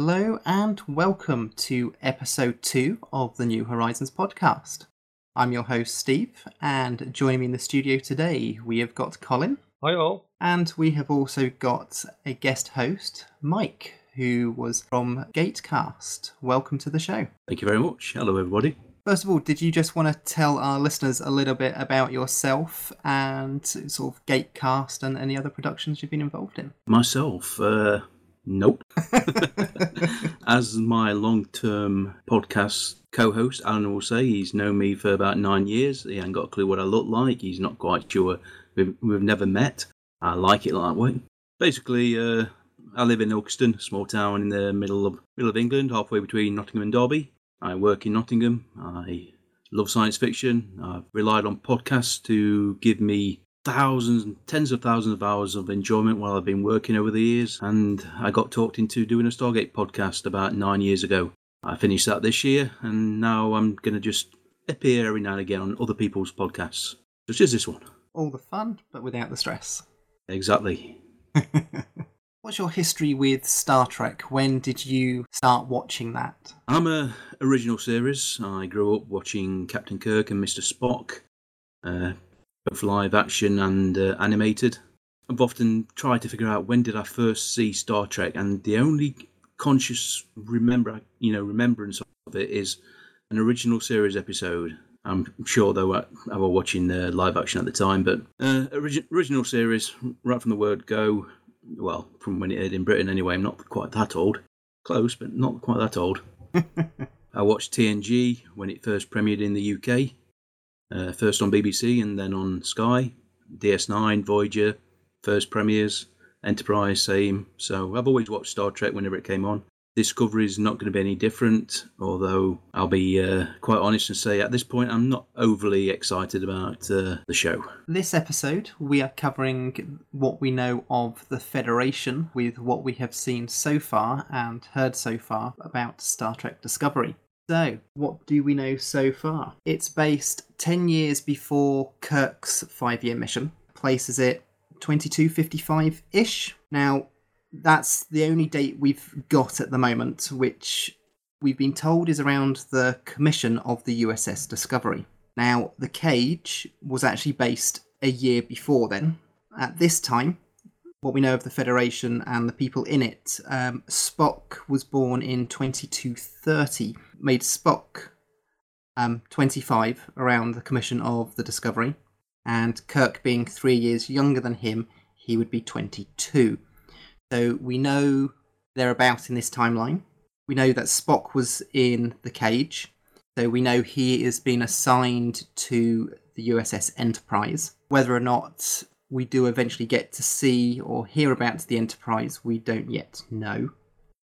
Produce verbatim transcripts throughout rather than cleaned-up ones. Hello and welcome to episode two of the New Horizons podcast. I'm your host Steve, and joining me in the studio today we have got Colin. Hi all. And we have also got a guest host, Mike, who was from Gatecast. Welcome to the show. Thank you very much. Hello everybody. First of all, did you just want to tell our listeners a little bit about yourself and sort of Gatecast and any other productions you've been involved in? Myself? Uh, nope. As my long-term podcast co-host, Alan will say, he's known me for about nine years. He hasn't got a clue what I look like. He's not quite sure. We've, we've never met. I like it like that. Basically, uh, I live in Ilkeston, a small town in the middle of middle of England, halfway between Nottingham and Derby. I work in Nottingham. I love science fiction. I've relied on podcasts to give me thousands and tens of thousands of hours of enjoyment while I've been working over the years. And I got talked into doing a Stargate podcast about nine years ago. I finished that this year, and now I'm going to just appear every now and again on other people's podcasts, such as this one. All the fun, but without the stress. Exactly. What's your history with Star Trek? When did you start watching that? I'm a original series. I grew up watching Captain Kirk and Mister Spock, uh, both live action and uh, animated. I've often tried to figure out when did I first see Star Trek, and the only conscious remember, you know, remembrance of it is an original series episode. I'm sure they were, I were watching the live action at the time, but uh, orig- original series right from the word go. Well, from when it aired in Britain anyway, I'm not quite that old. Close, but not quite that old. I watched T N G when it first premiered in the U K, uh, first on B B C and then on Sky. D S nine, Voyager, first premieres, Enterprise, same. So I've always watched Star Trek whenever it came on. Discovery is not going to be any different, although I'll be uh, quite honest and say at this point I'm not overly excited about uh, the show. This episode we are covering what we know of the Federation with what we have seen so far and heard so far about Star Trek Discovery. So, what do we know so far? It's based ten years before Kirk's five-year mission, places it twenty-two fifty-five-ish. Now, that's the only date we've got at the moment, which we've been told is around the commission of the U S S Discovery. Now, the Cage was actually based a year before then. At this time, what we know of the Federation and the people in it, um, Spock was born in twenty-two thirty, made Spock um, twenty-five around the commission of the Discovery, and Kirk being three years younger than him, he would be twenty-two. So we know they're about in this timeline. We know that Spock was in the Cage. So we know he has been assigned to the U S S Enterprise. Whether or not we do eventually get to see or hear about the Enterprise, we don't yet know.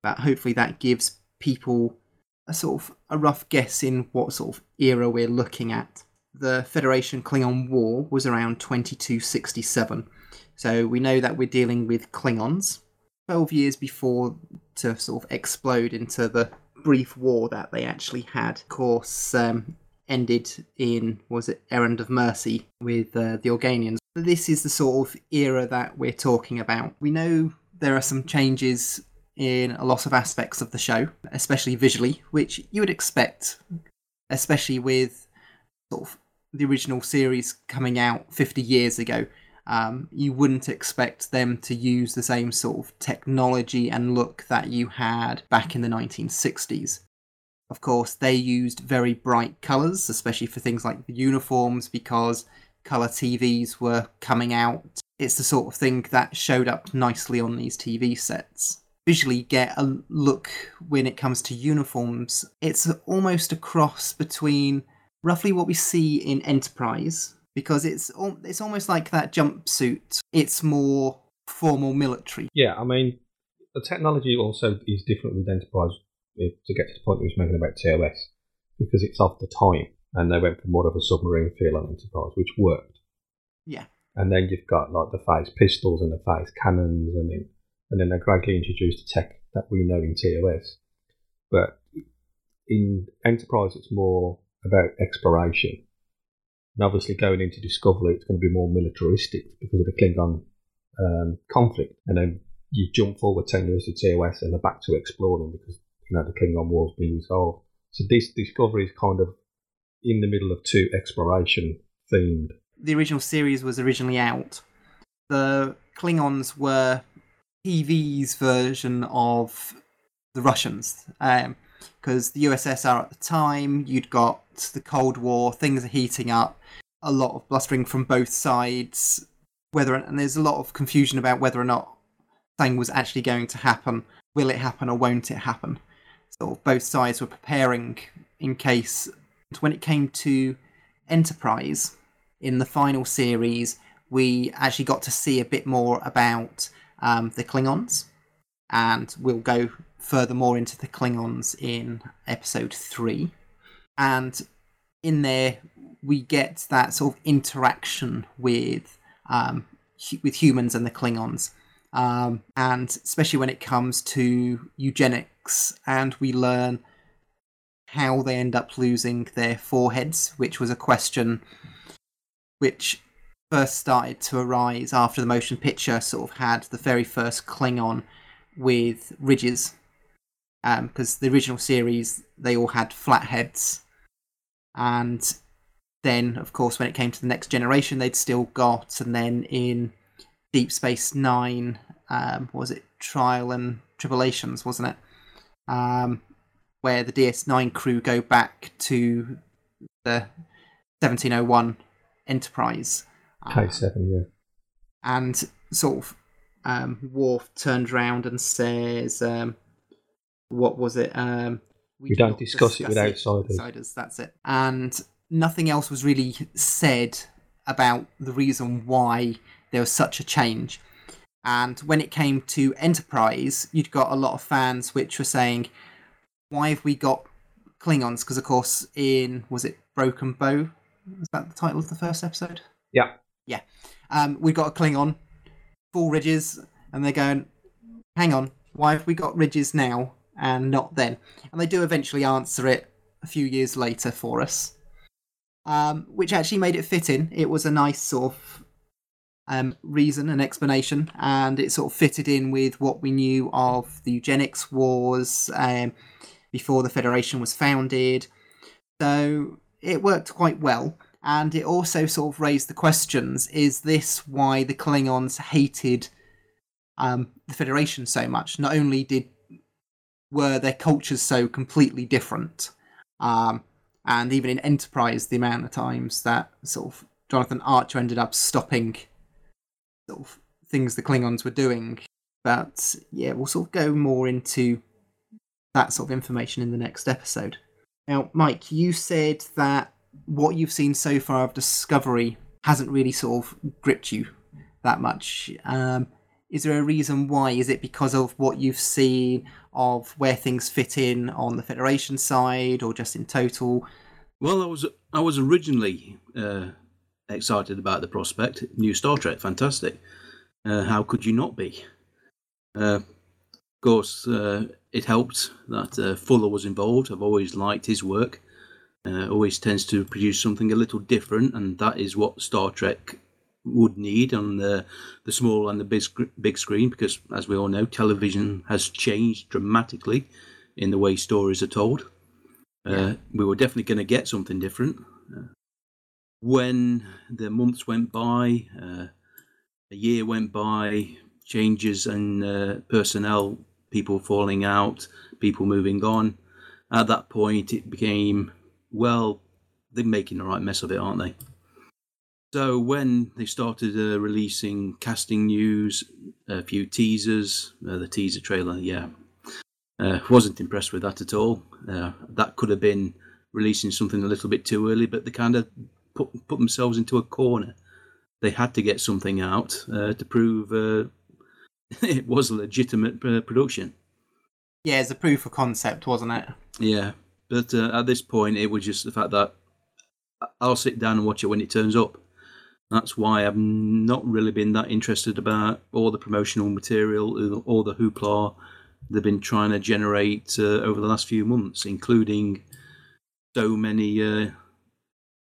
But hopefully that gives people a sort of a rough guess in what sort of era we're looking at. The Federation Klingon War was around twenty-two sixty-seven. So we know that we're dealing with Klingons. twelve years before to sort of explode into the brief war that they actually had. Of course, um, ended in, was it Errand of Mercy with uh, the Organians. This is the sort of era that we're talking about. We know there are some changes in a lot of aspects of the show, especially visually, which you would expect, especially with sort of the original series coming out fifty years ago. Um, you wouldn't expect them to use the same sort of technology and look that you had back in the nineteen sixties. Of course, they used very bright colours, especially for things like the uniforms, because colour T Vs were coming out. It's the sort of thing that showed up nicely on these T V sets. Visually get a look when it comes to uniforms. It's almost a cross between roughly what we see in Enterprise, because it's it's almost like that jumpsuit. It's more formal military. Yeah, I mean, the technology also is different with Enterprise, to get to the point that we were making about T O S, because it's of the time, and they went for more of a submarine feel on Enterprise, which worked. Yeah. And then you've got like the phase pistols and the phase cannons, and then, and then they gradually introduced the tech that we know in T O S. But in Enterprise, it's more about exploration. And obviously going into Discovery, it's going to be more militaristic because of the Klingon um, conflict. And then you jump forward ten years to T O S and they're back to exploring because, you know, the Klingon war's been resolved. So this Discovery is kind of in the middle of two exploration themed. The original series was originally out. The Klingons were T V's version of the Russians, um, because the U S S R at the time, you'd got the Cold War, things are heating up, a lot of blustering from both sides, whether and there's a lot of confusion about whether or not something was actually going to happen. Will it happen or won't it happen? So both sides were preparing in case. When it came to Enterprise, in the final series, we actually got to see a bit more about um, the Klingons, and we'll go furthermore into the Klingons in episode three. And in there, we get that sort of interaction with um, hu- with humans and the Klingons, um, and especially when it comes to eugenics, and we learn how they end up losing their foreheads, which was a question which first started to arise after the motion picture sort of had the very first Klingon with ridges. Because um, the original series, they all had flat heads. And then, of course, when it came to the Next Generation, they'd still got, and then in Deep Space Nine, um, was it Trial and Tribulations, wasn't it? Um, where the D S nine crew go back to the seventeen oh one Enterprise. K seven, um, yeah. And sort of um, Worf turns around and says... Um, What was it? Um, we, we don't discuss, discuss it with outsiders. outsiders. That's it. And nothing else was really said about the reason why there was such a change. And when it came to Enterprise, you'd got a lot of fans which were saying, why have we got Klingons? Because, of course, in, was it Broken Bow? Is that the title of the first episode? Yeah. Yeah. Um, we've got a Klingon, full ridges, and they're going, hang on, why have we got ridges now and not then? And they do eventually answer it a few years later for us, um, which actually made it fit in. It was a nice sort of um, reason and explanation, and it sort of fitted in with what we knew of the eugenics wars um, before the Federation was founded. So it worked quite well, and it also sort of raised the questions, is this why the Klingons hated um, the Federation so much? Not only did were their cultures so completely different. Um, and even in Enterprise, the amount of times that sort of Jonathan Archer ended up stopping sort of things the Klingons were doing. But yeah, we'll sort of go more into that sort of information in the next episode. Now, Mike, you said that what you've seen so far of Discovery hasn't really sort of gripped you that much. Um, Is there a reason why? Is it because of what you've seen of where things fit in on the Federation side or just in total? Well, I was I was originally uh, excited about the prospect. New Star Trek, fantastic. Uh, how could you not be? Uh, of course, uh, it helped that uh, Fuller was involved. I've always liked his work. Uh, always tends to produce something a little different, and that is what Star Trek would need on the the small and the big, big screen, because as we all know, television has changed dramatically in the way stories are told. Yeah. Uh, we were definitely going to get something different. Uh, when the months went by, uh, a year went by, changes in uh, personnel, people falling out, people moving on. At that point, it became, well, they're making the right mess of it, aren't they? So when they started uh, releasing casting news, a few teasers, uh, the teaser trailer, yeah, uh, wasn't impressed with that at all. Uh, that could have been releasing something a little bit too early, but they kind of put, put themselves into a corner. They had to get something out uh, to prove uh, it was a legitimate uh, production. Yeah, it's a proof of concept, wasn't it? Yeah, but uh, at this point, it was just the fact that I'll sit down and watch it when it turns up. That's why I've not really been that interested about all the promotional material, all the hoopla they've been trying to generate uh, over the last few months, including so many uh,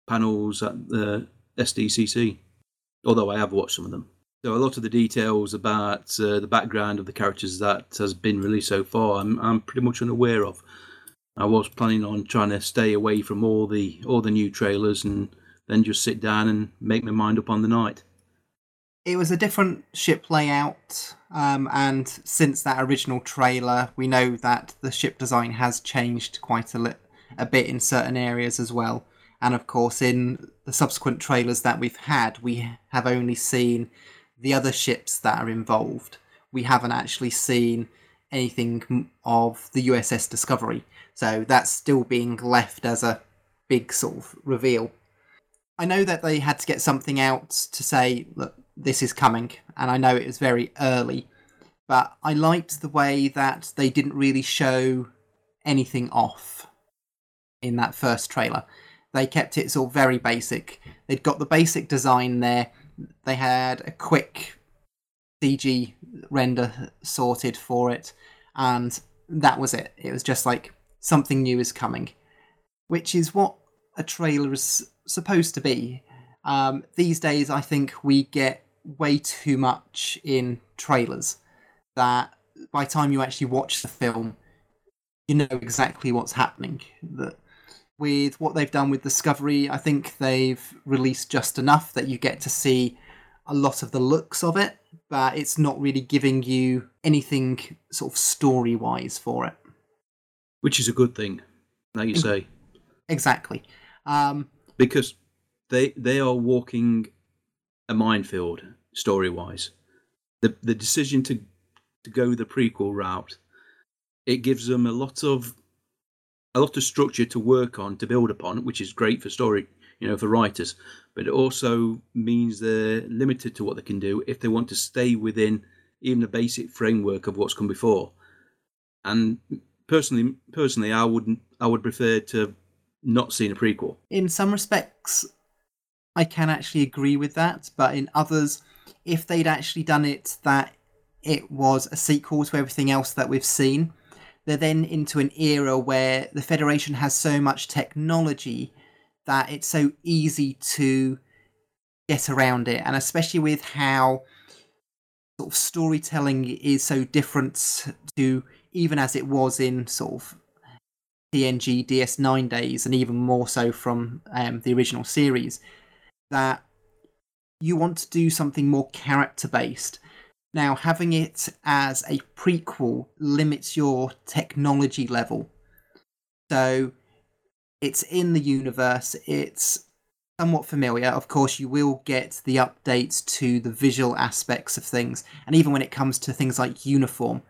panels at the S D C C. Although I have watched some of them. there are a lot of the details about uh, the background of the characters that has been released so far, I'm, I'm pretty much unaware of. I was planning on trying to stay away from all the all the new trailers and then just sit down and make my mind up on the night. It was a different ship layout, um, and since that original trailer, we know that the ship design has changed quite a, li- a bit in certain areas as well. And of course, in the subsequent trailers that we've had, we have only seen the other ships that are involved. We haven't actually seen anything of the U S S Discovery, so that's still being left as a big sort of reveal. I know that they had to get something out to say, look, this is coming, and I know it was very early, but I liked the way that they didn't really show anything off in that first trailer. They kept it sort of very basic. They'd got the basic design there. They had a quick C G render sorted for it, and that was it. It was just like, something new is coming, which is what a trailer is supposed to be. Um, these days, I think we get way too much in trailers that by the time you actually watch the film, you know exactly what's happening. That with what they've done with Discovery, I think they've released just enough that you get to see a lot of the looks of it, but it's not really giving you anything sort of story-wise for it. Which is a good thing, like you say. Exactly. Um, because... They they are walking a minefield story-wise. The the decision to to go the prequel route, it gives them a lot of a lot of structure to work on, to build upon, which is great for story, you know, for writers. But it also means they're limited to what they can do if they want to stay within even the basic framework of what's come before. And personally, personally, I wouldn't. I would prefer to not see a prequel. In some respects, I can actually agree with that, but in others, if they'd actually done it that it was a sequel to everything else that we've seen, they're then into an era where the Federation has so much technology that it's so easy to get around it, and especially with how sort of storytelling is so different to even as it was in sort of T N G D S nine days, and even more so from um, the original series, that you want to do something more character-based. Now, having it as a prequel limits your technology level. So, it's in the universe, it's somewhat familiar. Of course, you will get the updates to the visual aspects of things, and even when it comes to things like uniform.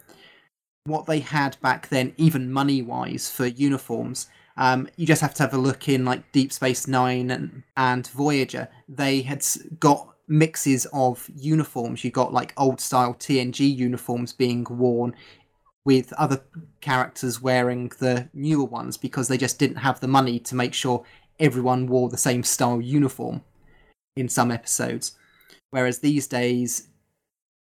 What they had back then, even money-wise, for uniforms... Um, you just have to have a look in like Deep Space Nine and, and Voyager. They had got mixes of uniforms. You got like old style T N G uniforms being worn with other characters wearing the newer ones because they just didn't have the money to make sure everyone wore the same style uniform in some episodes. Whereas these days,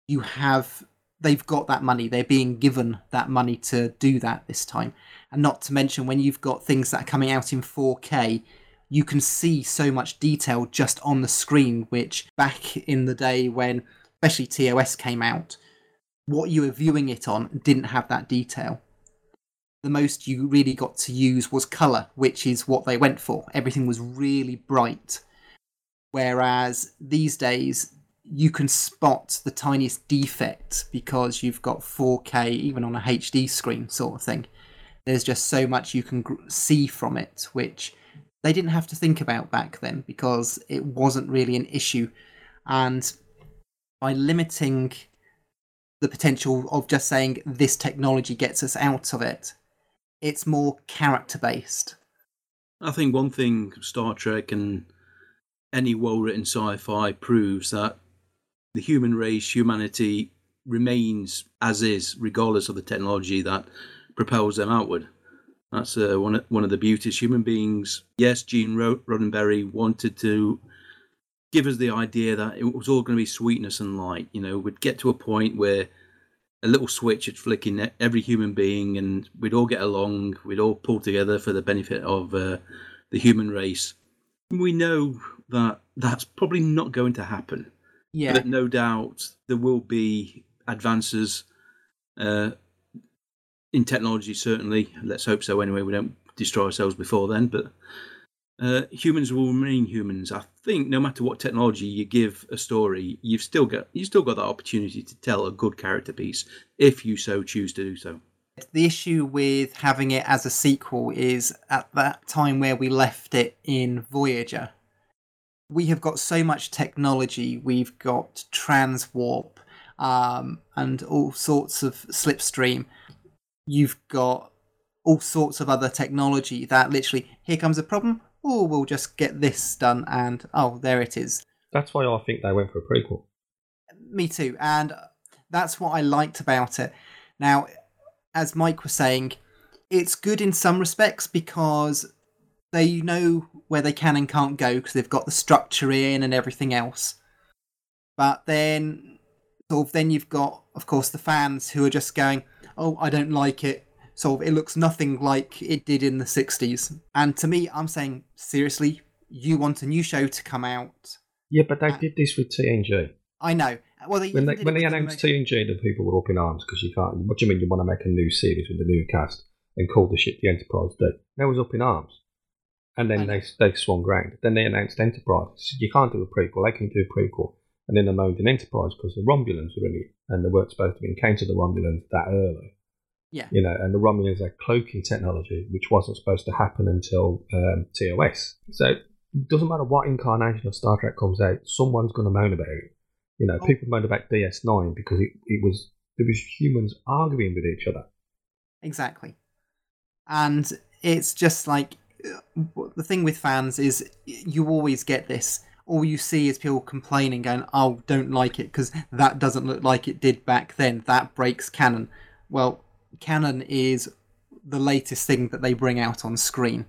you have... they've got that money. They're being given that money to do that this time. And not to mention, when you've got things that are coming out in four K, you can see so much detail just on the screen, which back in the day when, especially T O S came out, what you were viewing it on didn't have that detail. The most you really got to use was colour, which is what they went for. Everything was really bright. Whereas these days... you can spot the tiniest defect because you've got four K, even on a H D screen sort of thing. There's just so much you can gr- see from it, which they didn't have to think about back then because it wasn't really an issue. And by limiting the potential of just saying this technology gets us out of it, it's more character-based. I think one thing Star Trek and any well-written sci-fi proves that the human race, humanity, remains as is, regardless of the technology that propels them outward. That's uh, one, of, one of the beauties. Human beings, yes, Gene Roddenberry wanted to give us the idea that it was all going to be sweetness and light. You know, we'd get to a point where a little switch would flick in every human being and we'd all get along, we'd all pull together for the benefit of uh, the human race. We know that that's probably not going to happen. Yeah. But no doubt there will be advances uh, in technology, certainly. Let's hope so anyway. We don't destroy ourselves before then. But uh, humans will remain humans. I think no matter what technology you give a story, you've still got, you've still got that opportunity to tell a good character piece if you so choose to do so. The issue with having it as a sequel is at that time where we left it in Voyager, we have got so much technology. We've got transwarp um, and all sorts of slipstream. You've got all sorts of other technology that literally, here comes a problem, oh, we'll just get this done, and oh, there it is. That's why I think they went for a prequel. Me too, and that's what I liked about it. Now, as Mike was saying, it's good in some respects because they know where they can and can't go because they've got the structure in and everything else. But then, sort of, then you've got, of course, the fans who are just going, oh, I don't like it. So it looks nothing like it did in the sixties. And to me, I'm saying, seriously, you want a new show to come out. Yeah, but they and did this with T N G. I know. Well, they, when they, they, when they announced T N G, the people were up in arms because you can't. What do you mean you want to make a new series with a new cast and call the ship the Enterprise D? They was up in arms. And then they they swung round. Then they announced Enterprise. So you can't do a prequel. They can do a prequel. And then they moaned in Enterprise because the Romulans were in it, and they weren't supposed to encounter the Romulans that early. Yeah. You know, and the Romulans had cloaking technology, which wasn't supposed to happen until um, T O S. So it doesn't matter what incarnation of Star Trek comes out, someone's going to moan about it. You know, oh. people moaned about D S nine because it, it was there was humans arguing with each other. Exactly. And it's just like, the thing with fans is you always get this. All you see is people complaining, going, oh, don't like it because that doesn't look like it did back then. That breaks canon. Well, canon is the latest thing that they bring out on screen.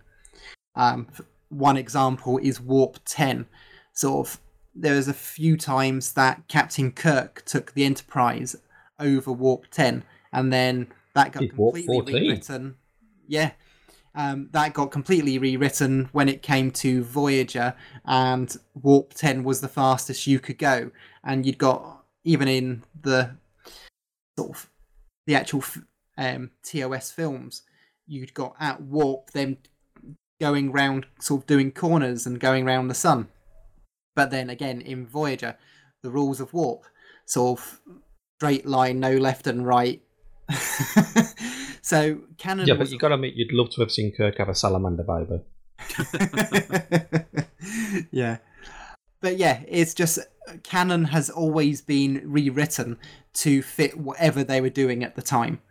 Um, one example is Warp ten. Sort of, there was a few times that Captain Kirk took the Enterprise over Warp ten, and then that got it's completely rewritten. Yeah. Um, that got completely rewritten when it came to Voyager, and Warp ten was the fastest you could go. And you'd got, even in the sort of the actual um, T O S films, you'd got at Warp them going round, sort of doing corners and going round the sun. But then again, in Voyager, the rules of Warp, sort of straight line, no left and right. So Canada. Yeah, but you got to admit, you'd love to have seen Kirk have a salamander baby. Yeah, but yeah, it's just canon has always been rewritten to fit whatever they were doing at the time.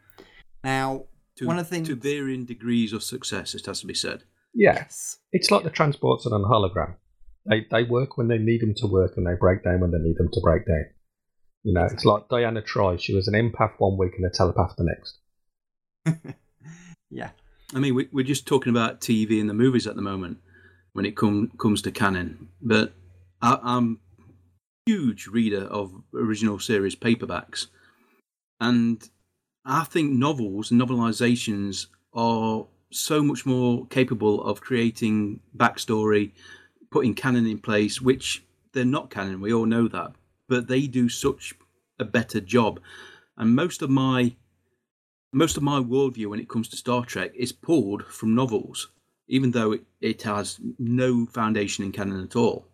Now, to, one of the things to varying degrees of success, it has to be said. Yeah. Yes, it's like the transports on a hologram. They they work when they need them to work, and they break down when they need them to break down. You know, exactly. It's like Diana Troy. She was an empath one week and a telepath the next. Yeah, I mean, we, we're just talking about T V and the movies at the moment when it com- comes to canon, but I, I'm a huge reader of original series paperbacks, and I think novels and novelizations are so much more capable of creating backstory, putting canon in place, which they're not canon, we all know that, but they do such a better job. And most of my Most of my worldview when it comes to Star Trek is pulled from novels, even though it, it has no foundation in canon at all.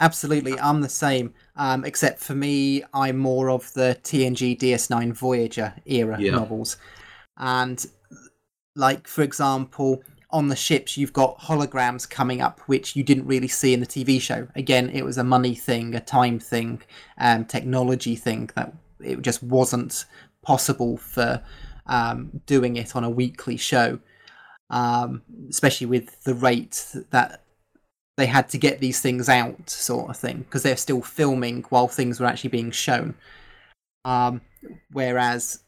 Absolutely, I'm the same, um, except for me, I'm more of the T N G D S nine Voyager era yeah. novels. And, like, for example, on the ships, you've got holograms coming up, which you didn't really see in the T V show. Again, it was a money thing, a time thing, um, technology thing, that it just wasn't possible for... Um, doing it on a weekly show, um, especially with the rate that they had to get these things out, sort of thing, because they're still filming while things were actually being shown. Um, whereas,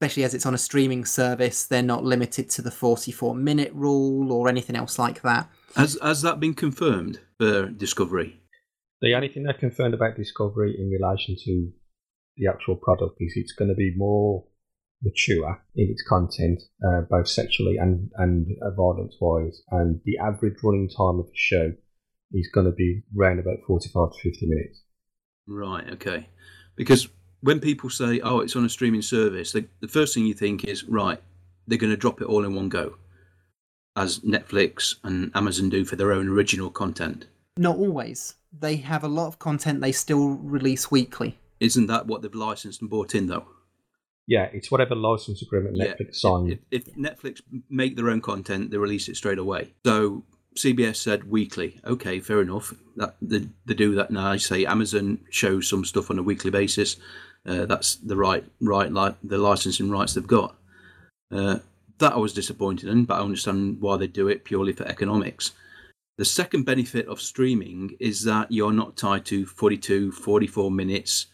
especially as it's on a streaming service, they're not limited to the forty-four minute rule or anything else like that. Has, has that been confirmed for Discovery? The only thing they're confirmed about Discovery in relation to the actual product is it's going to be more mature in its content, uh, both sexually and, and uh, violence-wise, and the average running time of the show is going to be around about forty-five to fifty minutes. Right, okay. Because when people say, oh, it's on a streaming service, they, the first thing you think is, right, they're going to drop it all in one go, as Netflix and Amazon do for their own original content. Not always. They have a lot of content they still release weekly. Isn't that what they've licensed and bought in, though? Yeah, it's whatever license agreement Netflix signed. Yeah, if, if Netflix make their own content, they release it straight away. So C B S said weekly. Okay, fair enough. That they, they do that now. I say Amazon shows some stuff on a weekly basis. Uh, that's the right, right, like the licensing rights they've got. Uh, that I was disappointed in, but I understand why they do it purely for economics. The second benefit of streaming is that you're not tied to forty-two, forty-four minutes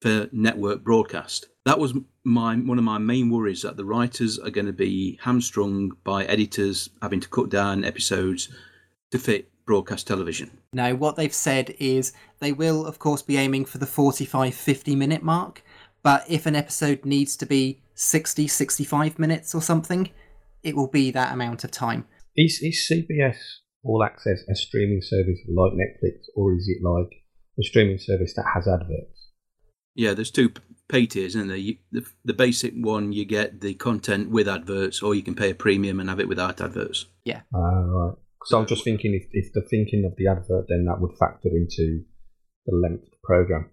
for network broadcast. That was my one of my main worries, that the writers are going to be hamstrung by editors having to cut down episodes to fit broadcast television. Now, what they've said is they will, of course, be aiming for the forty-five, fifty minute mark, but if an episode needs to be sixty, sixty-five minutes or something, it will be that amount of time. Is, is C B S All Access a streaming service like Netflix, or is it like a streaming service that has adverts? Yeah, there's two pay tiers, isn't there? You, the, the basic one, you get the content with adverts, or you can pay a premium and have it without adverts. Yeah. Ah, right. So I'm just thinking, if, if the thinking of the advert, then that would factor into the length of the programme.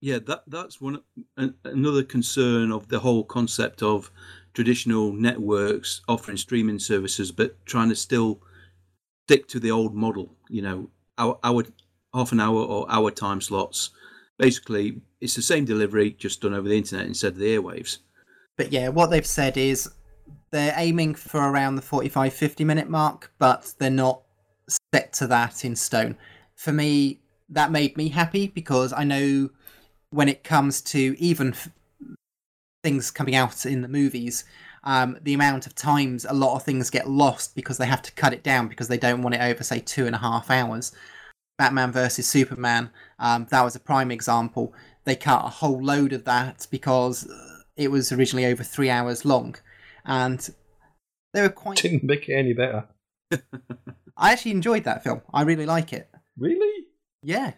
Yeah, that that's one an, another concern of the whole concept of traditional networks offering streaming services, but trying to still stick to the old model, you know, our, our half an hour or hour time slots. Basically, it's the same delivery, just done over the internet instead of the airwaves. But yeah, what they've said is they're aiming for around the forty-five, fifty minute mark, but they're not set to that in stone. For me, that made me happy, because I know when it comes to even f- things coming out in the movies, um, the amount of times a lot of things get lost because they have to cut it down because they don't want it over, say, two and a half hours. Batman versus Superman, um, that was a prime example. They cut a whole load of that because it was originally over three hours long. And they were quite... Didn't make it any better. I actually enjoyed that film. I really like it. Really? Yeah.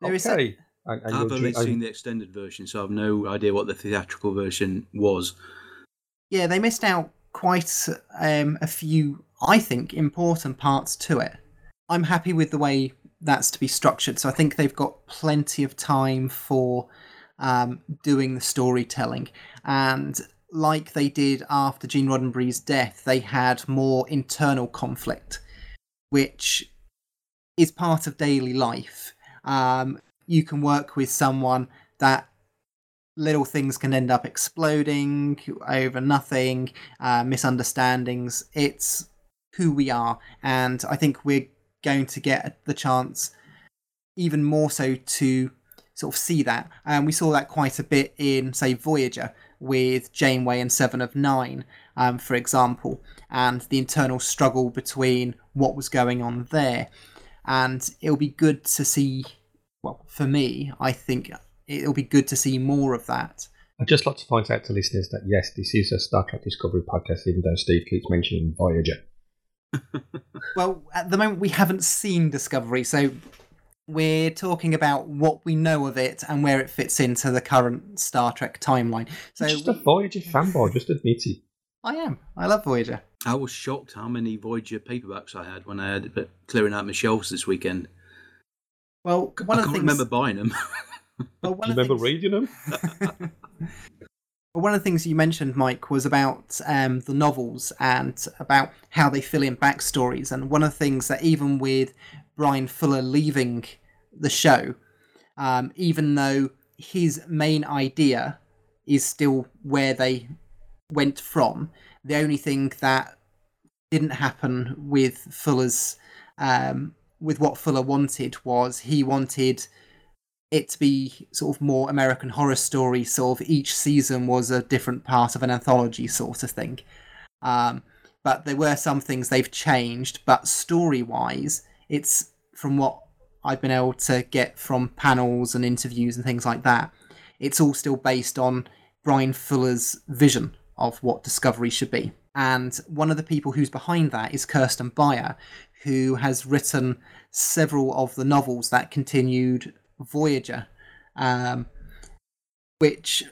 There okay. Is a... I, I I've only I... seen the extended version, so I've no idea what the theatrical version was. Yeah, they missed out quite um, a few, I think, important parts to it. I'm happy with the way that's to be structured, so I think they've got plenty of time for um, doing the storytelling. And like they did after Gene Roddenberry's death, they had more internal conflict, which is part of daily life. Um, you can work with someone that little things can end up exploding over nothing, uh, misunderstandings. It's who we are, and I think we're going to get the chance even more so to sort of see that. And um, we saw that quite a bit in, say, Voyager with Janeway and Seven of Nine, um, for example, and the internal struggle between what was going on there. And it'll be good to see, well, for me, I think it'll be good to see more of that. I'd just like to point out to listeners that, yes, this is a Star Trek Discovery podcast, even though Steve keeps mentioning Voyager. Well, at the moment we haven't seen Discovery, so we're talking about what we know of it and where it fits into the current Star Trek timeline. So just a Voyager fanboy, just admit it. I am. I love Voyager. I was shocked how many Voyager paperbacks I had when I had it clearing out my shelves this weekend. Well, one I of can't the things... remember buying them. Well, one Do you remember things... reading them? Well, one of the things you mentioned, Mike, was about um, the novels and about how they fill in backstories. And one of the things that even with Bryan Fuller leaving the show, um, even though his main idea is still where they went from, the only thing that didn't happen with Fuller's, um, with what Fuller wanted was he wanted... it to be sort of more American Horror Story, sort of each season was a different part of an anthology sort of thing. Um, but there were some things they've changed, but story-wise, it's from what I've been able to get from panels and interviews and things like that, it's all still based on Bryan Fuller's vision of what Discovery should be. And one of the people who's behind that is Kirsten Beyer, who has written several of the novels that continued Voyager, um, which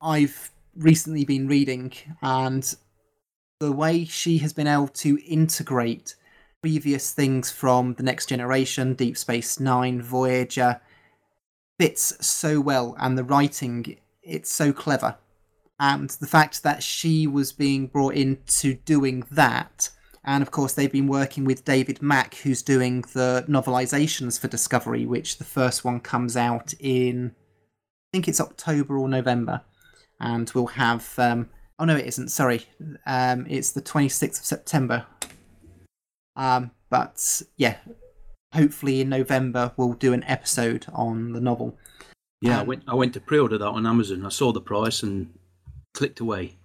I've recently been reading, and the way she has been able to integrate previous things from The Next Generation, Deep Space Nine, Voyager, fits so well, and the writing, it's so clever. And the fact that she was being brought into doing that, and of course they've been working with David Mack, who's doing the novelizations for Discovery, which the first one comes out in, I think it's October or November, and we'll have, um, oh no it isn't, sorry, um, it's the twenty-sixth of September. Um, but yeah, hopefully in November we'll do an episode on the novel. Yeah, um, I went. I went to pre-order that on Amazon. I saw the price and clicked away.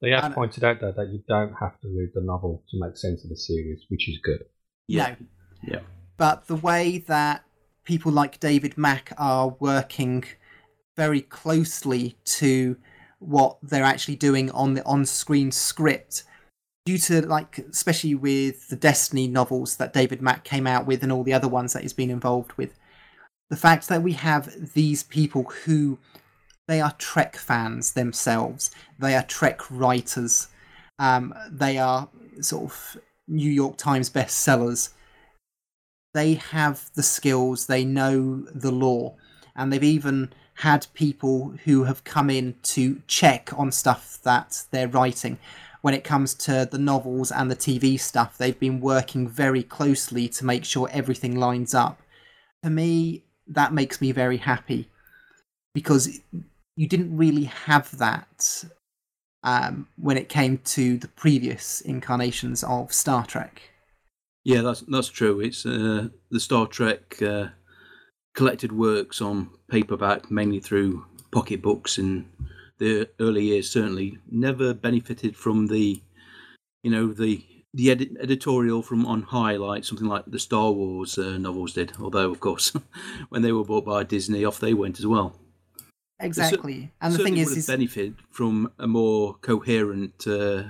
They have pointed out though that you don't have to read the novel to make sense of the series, which is good. Yeah. No. Yeah. But the way that people like David Mack are working very closely to what they're actually doing on the on-screen script, due to, like, especially with the Destiny novels that David Mack came out with and all the other ones that he's been involved with, the fact that we have these people who, they are Trek fans themselves, they are Trek writers, um, they are sort of New York Times bestsellers, they have the skills, they know the lore, and they've even had people who have come in to check on stuff that they're writing. When it comes to the novels and the T V stuff, they've been working very closely to make sure everything lines up. For me, that makes me very happy, because you didn't really have that um, when it came to the previous incarnations of Star Trek. Yeah, that's that's true. It's uh, the Star Trek uh, collected works on paperback, mainly through pocket books, and the early years certainly never benefited from the, you know, the the edit- editorial from on high, like something like the Star Wars uh, novels did. Although, of course, when they were bought by Disney, off they went as well. Exactly, so, and the thing is, is benefited from a more coherent uh,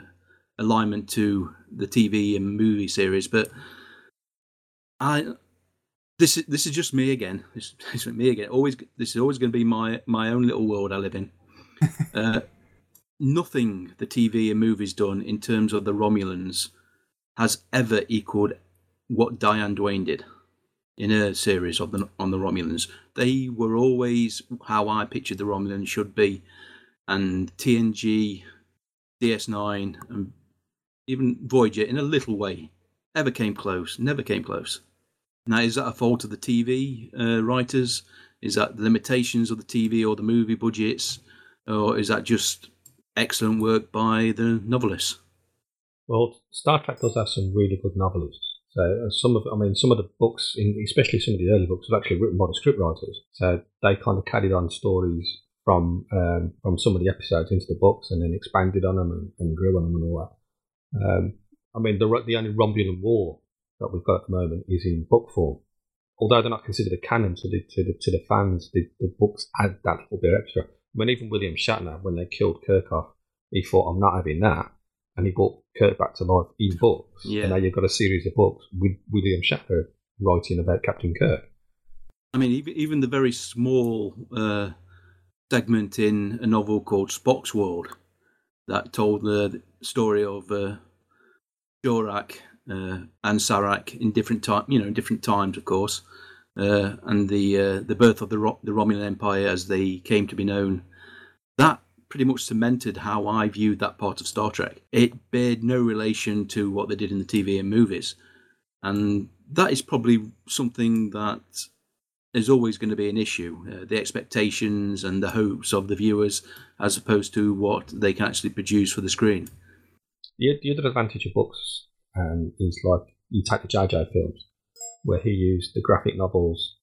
alignment to the T V and movie series. But I, this is this is just me again. This, this is me again. Always, this is always going to be my my own little world I live in. uh, nothing the T V and movies done in terms of the Romulans has ever equaled what Diane Duane did in her series of the, on the Romulans. They were always how I pictured the Romulans should be, and T N G, D S nine, and even Voyager in a little way ever came close, never came close. Now, is that a fault of the T V uh, writers? Is that the limitations of the T V or the movie budgets? Or is that just excellent work by the novelists? Well, Star Trek does have some really good novelists. So some of, I mean, some of the books, in, especially some of the early books, were actually written by the scriptwriters. So they kind of carried on stories from um, from some of the episodes into the books, and then expanded on them and, and grew on them and all that. Um, I mean, the the only Romulan War that we've got at the moment is in book form. Although they're not considered a canon to the to the, to the fans, the, the books add that little bit extra. When even William Shatner, when they killed Kirk off, he thought, I'm not having that. And he brought Kirk back to life in books. Yeah. And now you've got a series of books with William Shatner writing about Captain Kirk. I mean, even the very small uh, segment in a novel called Spock's World that told the story of uh, Jorak uh, and Sarek in different time, you know, different times, of course. Uh, and the uh, the birth of the Ro- the Romulan Empire as they came to be known, that pretty much cemented how I viewed that part of Star Trek. It bared no relation to what they did in the T V and movies, and that is probably something that is always going to be an issue, uh, the expectations and the hopes of the viewers as opposed to what they can actually produce for the screen. The, the other advantage of books um, is, like, you take the J J films, where he used the graphic novels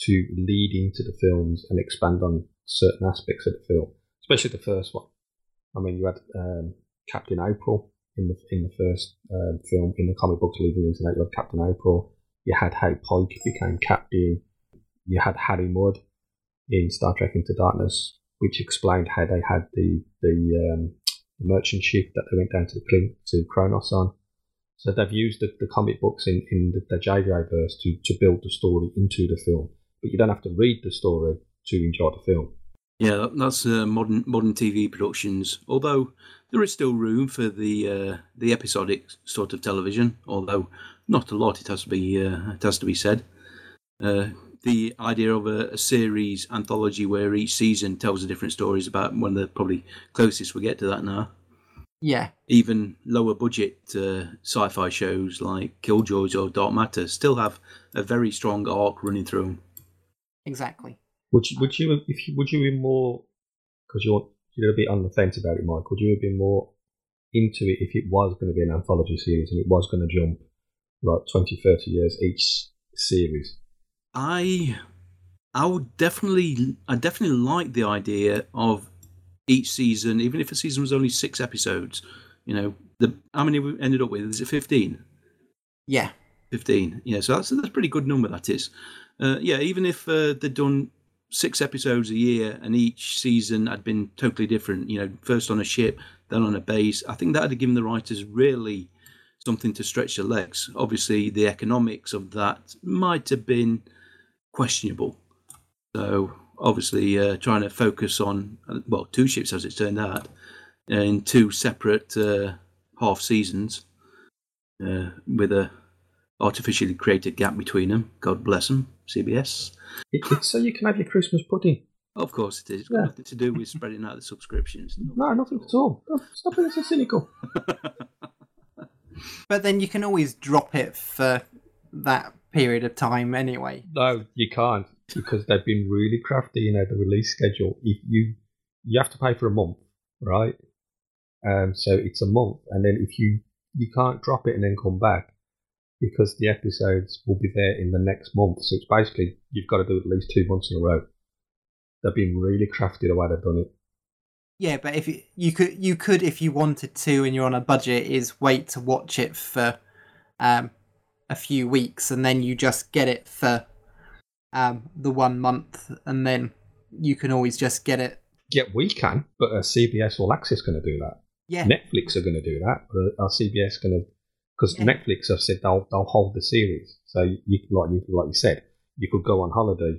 to lead into the films and expand on certain aspects of the film, especially the first one. I mean, you had um, Captain April in the in the first um, film, in the comic books leading into that. You had Captain April. You had how Pike became captain. You had Harry Mudd in Star Trek Into Darkness, which explained how they had the the um, merchant ship that they went down to Kling, to Kronos on. So they've used the, the comic books in, in the, the J J verse to, to build the story into the film. But you don't have to read the story to enjoy the film. Yeah, that's uh, modern modern T V productions. Although there is still room for the uh, the episodic sort of television, although not a lot. It has to be uh, it has to be said. Uh, the idea of a, a series anthology where each season tells a different stories about one of the probably closest we get to that now. Yeah. Even lower budget uh, sci-fi shows like Killjoys or Dark Matter still have a very strong arc running through them. Exactly. Would you, would you, if you, would you be more, because you're, you're a bit on the fence about it, Mike, would you have been more into it if it was going to be an anthology series and it was going to jump like twenty, thirty years each series? I, I would definitely, I definitely like the idea of each season, even if a season was only six episodes, you know, the how many we ended up with? Is it fifteen? Yeah. fifteen. Yeah, so that's, that's a pretty good number, that is. Uh, yeah, even if uh, they'd done six episodes a year and each season had been totally different, you know, first on a ship, then on a base, I think that would have given the writers really something to stretch their legs. Obviously, the economics of that might have been questionable. So obviously uh, trying to focus on, well, two ships as it turned out, in two separate uh, half seasons uh, with a artificially created gap between them. God bless them, C B S. It's so you can have your Christmas pudding. Of course it is. It's got yeah. nothing to do with spreading out the subscriptions. No, nothing at all. Stop being so cynical. But then you can always drop it for that period of time anyway. No, you can't. Because they've been really crafty, you know, the release schedule. If you you have to pay for a month, right? Um, so it's a month, and then if you you can't drop it and then come back, because the episodes will be there in the next month. So it's basically you've got to do at least two months in a row. They've been really crafty the way they've done it. Yeah, but if you, you could, you could if you wanted to, and you're on a budget, is wait to watch it for um, a few weeks, and then you just get it for. Um, the one month, and then you can always just get it. Yeah, we can, but uh, C B S All Access is going to do that. Yeah, Netflix are going to do that, but are C B S going to? Because yeah. Netflix have said they'll they'll hold the series. So you like you like you said, you could go on holiday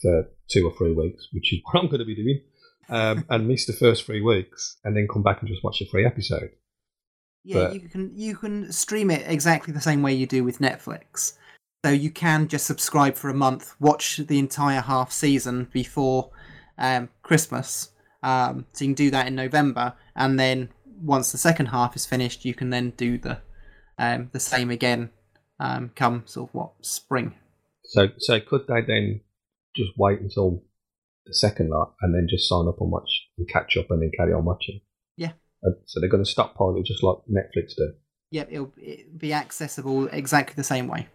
for two or three weeks, which is what I'm going to be doing, um, and miss the first three weeks, and then come back and just watch a free episode. Yeah, but, you can you can stream it exactly the same way you do with Netflix. So you can just subscribe for a month, watch the entire half season before um, Christmas. Um, so you can do that in November, and then once the second half is finished, you can then do the um, the same again um, come sort of what spring. So, so could they then just wait until the second lot and then just sign up and watch and catch up and then carry on watching? Yeah. And so they're going to stockpile it just like Netflix do. Yep, yeah, it'll, it'll be accessible exactly the same way.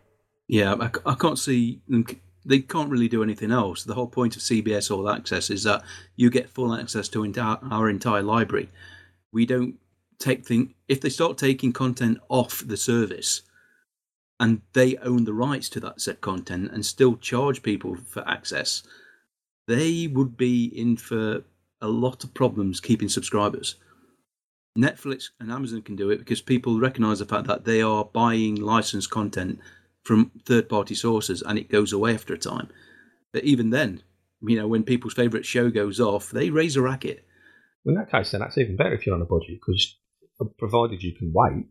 Yeah, I, I can't see them. They can't really do anything else. The whole point of C B S All Access is that you get full access to enti- our entire library. We don't take things. If they start taking content off the service, and they own the rights to that said content, and still charge people for access, they would be in for a lot of problems keeping subscribers. Netflix and Amazon can do it because people recognise the fact that they are buying licensed content from third-party sources, and it goes away after a time. But even then, you know, when people's favourite show goes off, they raise a racket. Well, in that case, then that's even better if you're on a budget, because provided you can wait,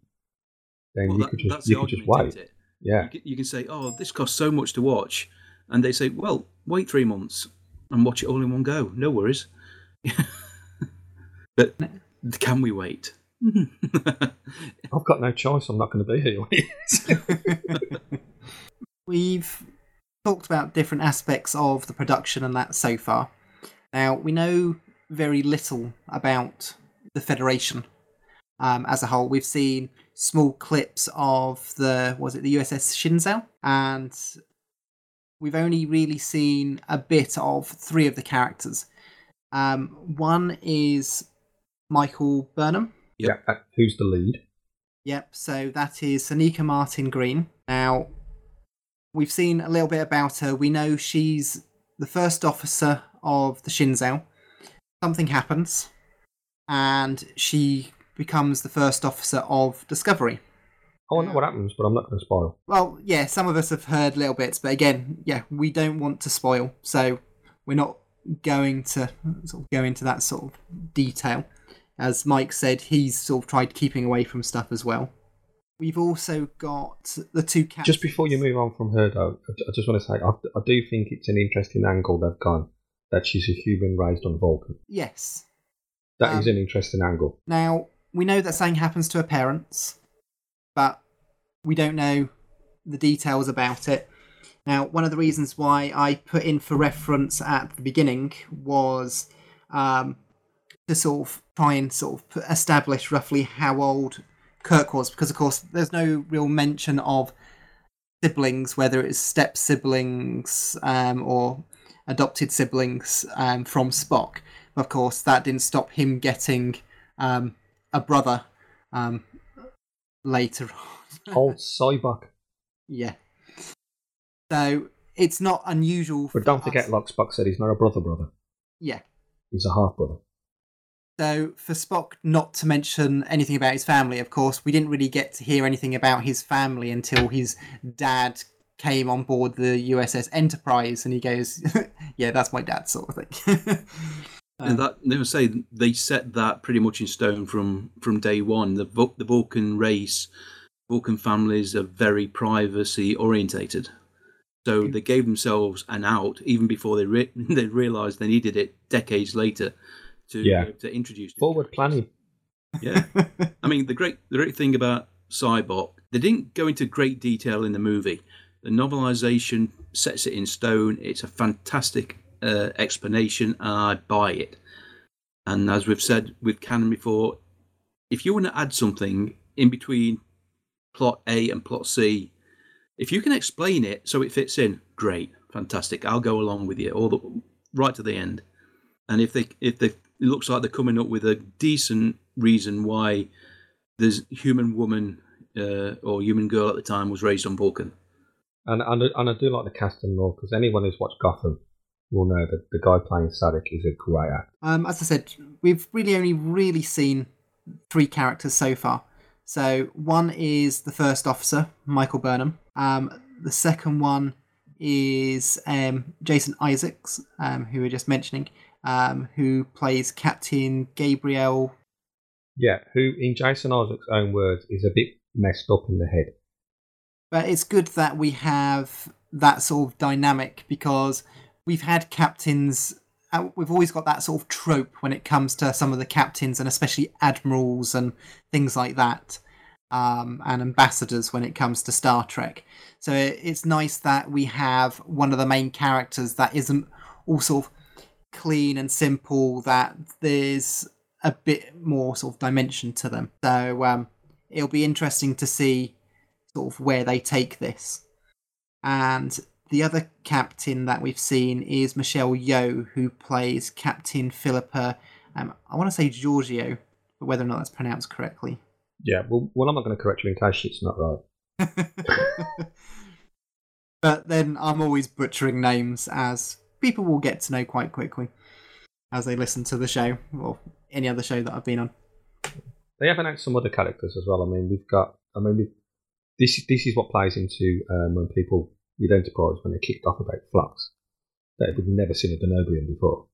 then well, you that, could just you could just wait. It? Yeah, you can, you can say, "Oh, this costs so much to watch," and they say, "Well, wait three months and watch it all in one go. No worries." But can we wait? I've got no choice. I'm not going to be here. We've talked about different aspects of the production and that so far. Now, we know very little about the Federation um, as a whole. We've seen small clips of the, was it the U S S Shinzel? And we've only really seen a bit of three of the characters. Um, one is Michael Burnham. Yep. Yeah, who's the lead? Yep, so that is Sonequa Martin-Green. Now, we've seen a little bit about her. We know she's the first officer of the Shinzel. Something happens, and she becomes the first officer of Discovery. Oh, I know what happens, but I'm not going to spoil. Well, yeah, some of us have heard little bits, but again, yeah, we don't want to spoil, so we're not going to sort of go into that sort of detail. As Mike said, he's sort of tried keeping away from stuff as well. We've also got the two captains. Just before you move on from her, though, I just want to say, I, I do think it's an interesting angle they've gone, that she's a human raised on Vulcan. Yes. That um, is an interesting angle. Now, we know that something happens to her parents, but we don't know the details about it. Now, one of the reasons why I put in for reference at the beginning was um, to sort of try and sort of establish roughly how old Kirk was, because of course there's no real mention of siblings, whether it's step siblings um, or adopted siblings um, from Spock. But of course that didn't stop him getting um, a brother um, later on. Old Cyborg. Yeah. So it's not unusual. But don't forget, us. like Spock said, he's not a brother brother. Yeah. He's a half brother. So, for Spock not to mention anything about his family, of course, we didn't really get to hear anything about his family until his dad came on board the U S S Enterprise, and he goes, yeah, that's my dad, sort of thing. um, and that, they would say, they set that pretty much in stone from, from day one. The, the Vulcan race, Vulcan families are very privacy orientated. So they gave themselves an out, even before they, re- they realised they needed it decades later. To, yeah. uh, to introduce forward planning. Yeah, I mean the great the great thing about Cyborg, they didn't go into great detail in the movie. The novelisation sets it in stone. It's a fantastic uh, explanation, and I buy it. And as we've said with canon before, if you want to add something in between plot A and plot C, if you can explain it so it fits in, great, fantastic. I'll go along with you all the right to the end. And if they if they it looks like they're coming up with a decent reason why this human woman uh, or human girl at the time was raised on Vulcan. And and, and I do like the casting more, because anyone who's watched Gotham will know that the guy playing Sarek is a great actor. Um, as I said, we've really only really seen three characters so far. So one is the first officer, Michael Burnham. Um, the second one is um, Jason Isaacs, um, who we were just mentioning. Um, who plays Captain Gabriel. Yeah, who, in Jason Isaacs' own words, is a bit messed up in the head. But it's good that we have that sort of dynamic, because we've had captains, we've always got that sort of trope when it comes to some of the captains, and especially admirals and things like that, um, and ambassadors when it comes to Star Trek. So it's nice that we have one of the main characters that isn't all sort of clean and simple, that there's a bit more sort of dimension to them. So um, it'll be interesting to see sort of where they take this. And the other captain that we've seen is Michelle Yeoh, who plays Captain Philippa, um, I want to say Giorgio, but whether or not that's pronounced correctly. Yeah, well, well I'm not going to correct you in case it's not right. But then I'm always butchering names, as people will get to know quite quickly as they listen to the show, or any other show that I've been on. They have announced some other characters as well. I mean, we've got, I mean, we've, this, this is what plays into um, when people with Enterprise, when they kicked off about Flux, that we've never seen a Denobian before.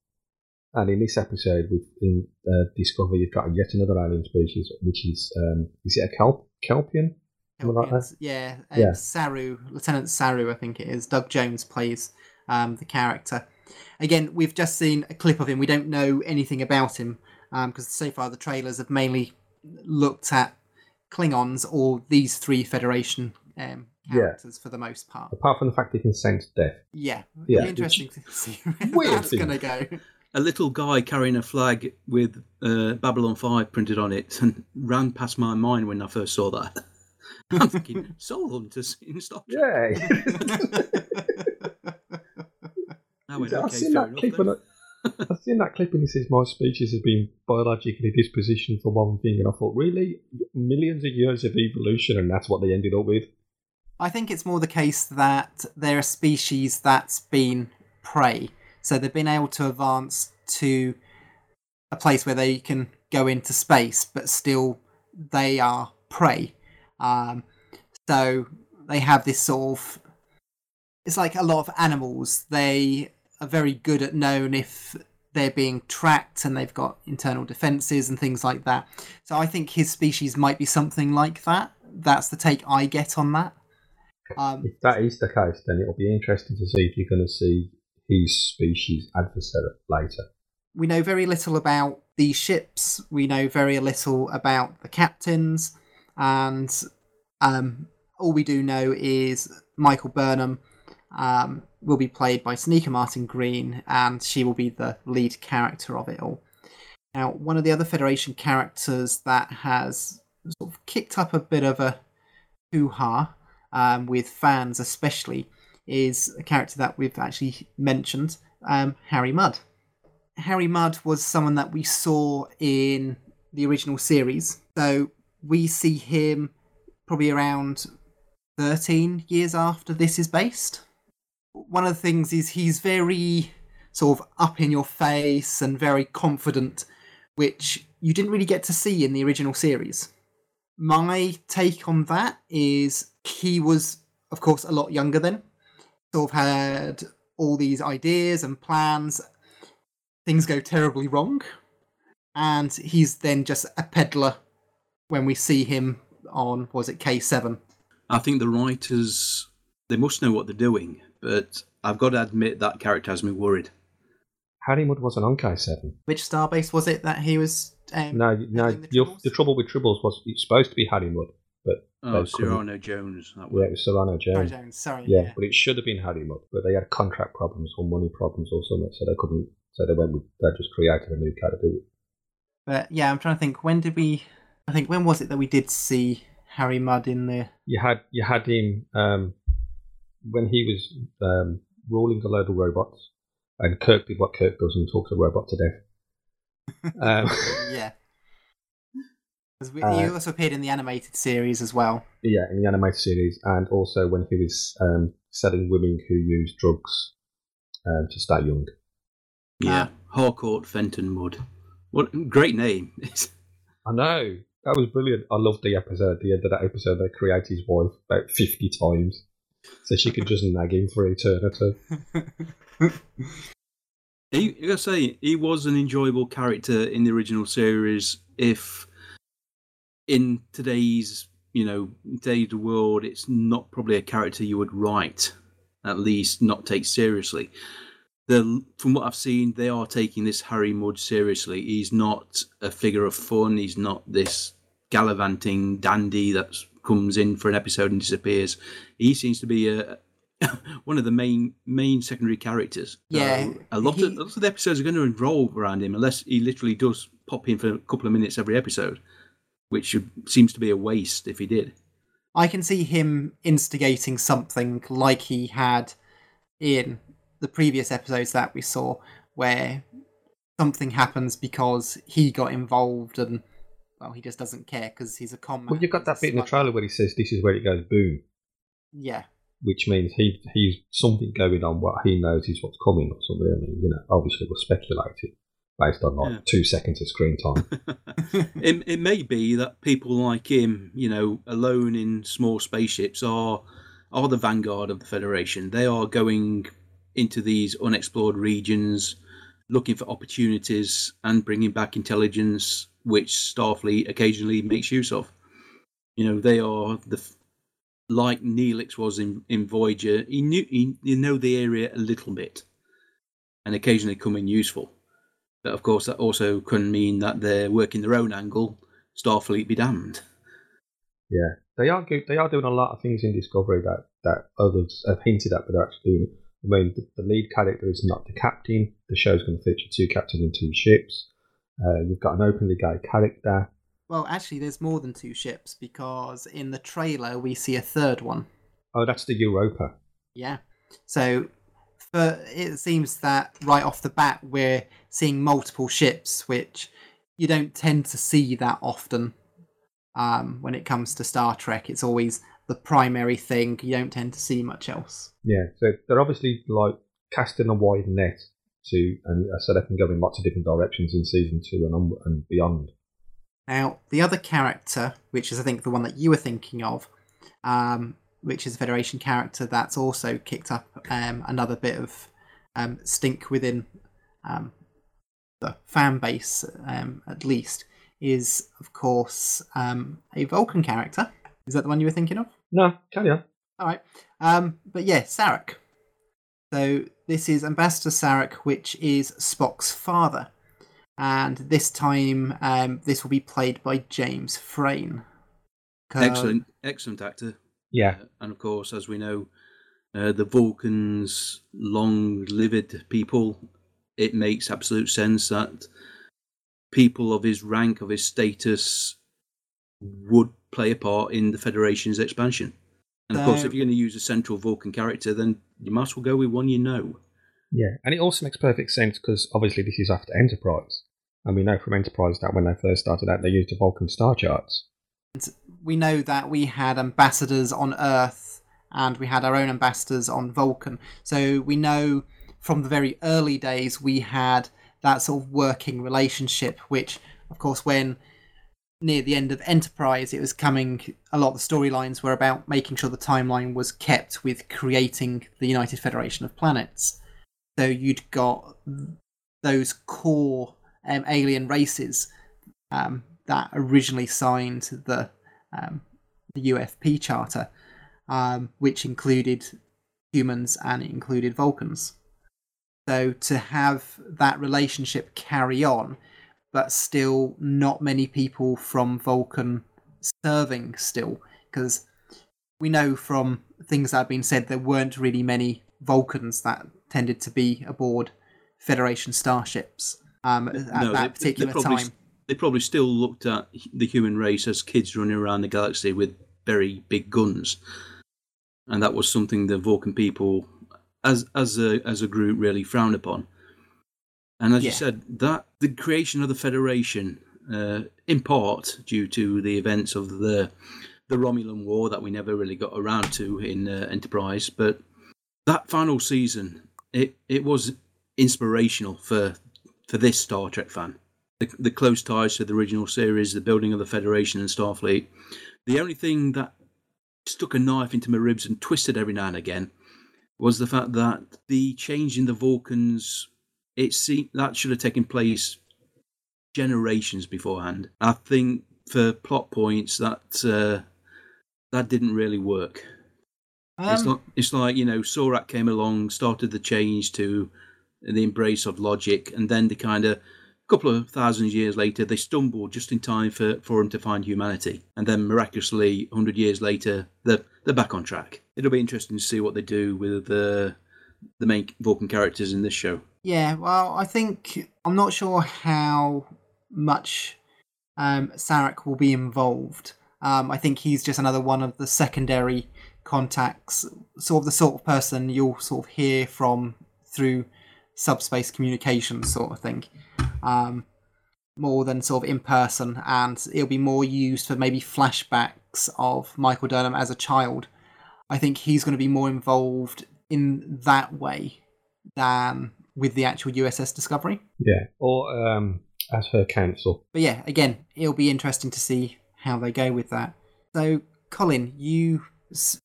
And in this episode, we've in uh, Discovery, you've got yet another alien species, which is, um, is it a Kelp, Kelpian? Kelpian, like yeah. Um, yeah. Saru, Lieutenant Saru, I think it is. Doug Jones plays Um, the character. Again, we've just seen a clip of him. We don't know anything about him, because um, so far the trailers have mainly looked at Klingons or these three Federation um, characters yeah. for the most part. Apart from the fact they can sense death. Yeah. yeah. It'll be interesting Which, to see where that's going to go. A little guy carrying a flag with uh, Babylon five printed on it ran past my mind when I first saw that. I'm thinking, Soul Hunters in Star Trek. Yeah. I've okay, seen that clip. And I, I've seen that clip, and it says my species has been biologically dispositioned for one thing, and I thought, really, millions of years of evolution, and that's what they ended up with. I think it's more the case that they're a species that's been prey, so they've been able to advance to a place where they can go into space, but still they are prey. Um, so they have this sort of. It's like a lot of animals. They are very good at knowing if they're being tracked and they've got internal defences and things like that. So I think his species might be something like that. That's the take I get on that. Um, if that is the case, then it'll be interesting to see if you're going to see his species adversary later. We know very little about the ships. We know very little about the captains. And um, all we do know is Michael Burnham um, will be played by Sonequa Martin-Green, and she will be the lead character of it all. Now, one of the other Federation characters that has sort of kicked up a bit of a hoo-ha um, with fans especially is a character that we've actually mentioned, um, Harry Mudd. Harry Mudd was someone that we saw in the original series. So we see him probably around thirteen years after this is based. One of the things is he's very sort of up in your face and very confident, which you didn't really get to see in the original series. My take on that is he was, of course, a lot younger then. Sort of had all these ideas and plans. Things go terribly wrong, and he's then just a peddler when we see him on, was it K seven? I think the writers, they must know what they're doing, but I've got to admit that character has me worried. Harry Mudd wasn't on K seven. Which starbase was it that he was... Um, no, no. The, your, the trouble with Tribbles was it's supposed to be Harry Mudd, but... Oh, Cyrano Jones. That yeah, it was Cyrano Jones. Cyrano Jones, sorry. Yeah, yeah, but it should have been Harry Mudd, but they had contract problems or money problems or something, so they couldn't... So they went with, they just created a new character. But yeah, I'm trying to think. When did we? I think when was it that we did see Harry Mudd in there? You had you had him um, when he was um, ruling a load of robots, and Kirk did what Kirk does and talks a robot to death. Um, yeah. We, uh, he also appeared in the animated series as well. Yeah, in the animated series, and also when he was um, selling women who use drugs um, to stay young. Yeah, Harcourt Fenton Mudd. What a great name. I know. That was brilliant. I loved the episode. At the end of that episode, they create his wife about fifty times. So she could just nag him for eternity. He, like I say, he was an enjoyable character in the original series. If in today's, you know, today's world, it's not probably a character you would write, at least not take seriously. The, from what I've seen, they are taking this Harry Mudd seriously. He's not a figure of fun. He's not this gallivanting dandy that comes in for an episode and disappears. He seems to be a, one of the main main secondary characters. Yeah, uh, a lot he, of lots of the episodes are going to revolve around him, unless he literally does pop in for a couple of minutes every episode, which seems to be a waste if he did. I can see him instigating something like he had in the previous episodes that we saw, where something happens because he got involved and, well, he just doesn't care because he's a con man. Well, you've got that bit in the trailer where he says, "This is where it goes boom." Yeah. Which means he he's something going on, what he knows is what's coming or something. I mean, you know, obviously we're speculating based on like yeah. two seconds of screen time. it, it may be that people like him, you know, alone in small spaceships are are the vanguard of the Federation. They are going into these unexplored regions, looking for opportunities and bringing back intelligence, which Starfleet occasionally makes use of. You know, they are the like Neelix was in, in Voyager. He knew he, you know the area a little bit, and occasionally come in useful. But of course, that also can mean that they're working their own angle. Starfleet be damned. Yeah, they are good. They are doing a lot of things in Discovery that that others have hinted at, but they're actually doing. I mean, the, the lead character is not the captain. The show's going to feature two captains and two ships. Uh, you've got an openly gay character. Well, actually, there's more than two ships, because in the trailer we see a third one. Oh, that's the Europa. Yeah. So for, it seems that right off the bat we're seeing multiple ships, which you don't tend to see that often um, when it comes to Star Trek. It's always the primary thing. You don't tend to see much else. Yeah, so they're obviously like casting a wide net to, and so they can go in lots of different directions in season two and on, and beyond. Now, the other character, which is I think the one that you were thinking of, um, which is a Federation character that's also kicked up um, another bit of um, stink within um, the fan base, um, at least, is, of course, um, a Vulcan character. Is that the one you were thinking of? No, carry on. All right. Um, but yeah, Sarek. So this is Ambassador Sarek, which is Spock's father. And this time, um, this will be played by James Frain. Excellent, excellent actor. Yeah. Uh, and of course, as we know, uh, the Vulcans, long-lived people, it makes absolute sense that people of his rank, of his status, would play a part in the Federation's expansion. And of um, course, if you're going to use a central Vulcan character, then you might as well go with one you know. Yeah, and it also makes perfect sense because obviously this is after Enterprise. And we know from Enterprise that when they first started out, they used the Vulcan star charts. We know that we had ambassadors on Earth and we had our own ambassadors on Vulcan. So we know from the very early days we had that sort of working relationship, which, of course, when near the end of Enterprise, it was coming, a lot of the storylines were about making sure the timeline was kept with creating the United Federation of Planets. So you'd got those core um, alien races um, that originally signed the, um, the U F P Charter, um, which included humans and it included Vulcans. So to have that relationship carry on, but still not many people from Vulcan serving still, because we know from things that have been said there weren't really many Vulcans that tended to be aboard Federation starships um, at no, that they, particular they probably, time. They probably still looked at the human race as kids running around the galaxy with very big guns, and that was something the Vulcan people, as as a as a group, really frowned upon. And as yeah. you said, that the creation of the Federation, uh, in part due to the events of the the Romulan War that we never really got around to in uh, Enterprise, but that final season, it, it was inspirational for for this Star Trek fan. The, the close ties to the original series, the building of the Federation and Starfleet. The only thing that stuck a knife into my ribs and twisted every now and again was the fact that the change in the Vulcans, it seemed that should have taken place generations beforehand. I think for plot points that uh, that didn't really work. Um, it's not. It's like, you know, Sarek came along, started the change to the embrace of logic, and then the kind of couple of thousand years later, they stumbled just in time for, for him to find humanity, and then miraculously, a hundred years later, they're they're back on track. It'll be interesting to see what they do with the the main Vulcan characters in this show. Yeah, well, I think I'm not sure how much um, Sarek will be involved. Um, I think he's just another one of the secondary contacts, sort of the sort of person you'll sort of hear from through subspace communication sort of thing, um, more than sort of in person, and it'll be more used for maybe flashbacks of Michael Burnham as a child. I think he's going to be more involved in that way than with the actual U S S Discovery. Yeah, or um, as her counsel. But yeah, again, it'll be interesting to see how they go with that. So, Colin, you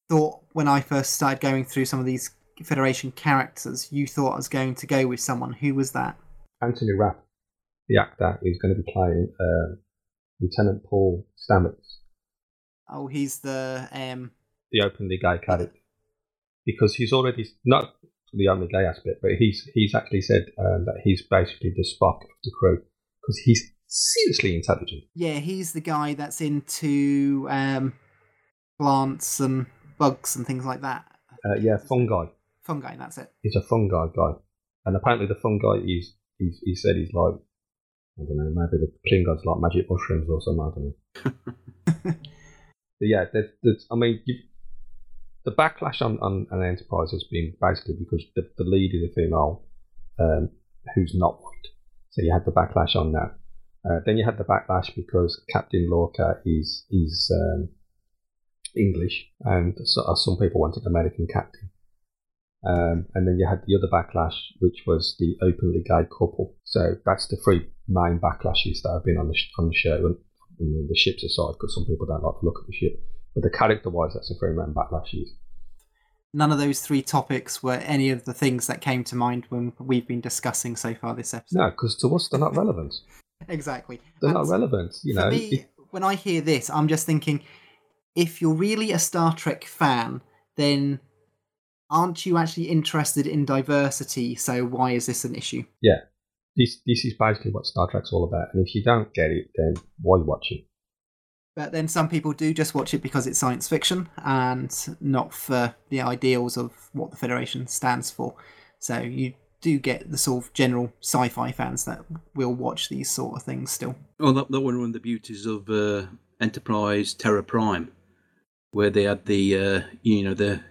thought when I first started going through some of these Federation characters, you thought I was going to go with someone. Who was that? Anthony Rapp, the actor, is going to be playing uh, Lieutenant Paul Stamets. Oh, he's the... Um... The openly gay character. Because he's already... Not the openly gay aspect, but he's he's actually said um, that he's basically the Spock of the crew. Because he's seriously intelligent. Yeah, he's the guy that's into... Um... plants and bugs and things like that. Uh, yeah, fungi. Fungi, that's it. He's a fungi guy. And apparently the fungi, he's, he's, he said he's like, I don't know, maybe the Klingons like magic mushrooms or something, I don't know. But yeah, there's, there's, I mean, the backlash on, on, on Enterprise has been basically because the, the lead is a female um, who's not white. So you had the backlash on that. Uh, then you had the backlash because Captain Lorca is... is um, English, and so, uh, some people wanted American Captain. Um, and then you had the other backlash, which was the openly gay couple. So that's the three main backlashes that have been on the, sh- on the show, and I mean, the ship's aside, because some people don't like to look at the ship. But the character-wise, that's the three main backlashes. none of those three topics were any of the things that came to mind when we've been discussing so far this episode. No, because to us, they're not relevant. Exactly. They're and not relevant, you know. Me, when I hear this, I'm just thinking, if you're really a Star Trek fan, then aren't you actually interested in diversity? So why is this an issue? Yeah. This, this is basically what Star Trek's all about. And if you don't get it, then why watch it? But then some people do just watch it because it's science fiction and not for the ideals of what the Federation stands for. So you do get the sort of general sci-fi fans that will watch these sort of things still. Well, that, that was one of the beauties of uh, Enterprise Terra Prime, where they had the, uh, you know, the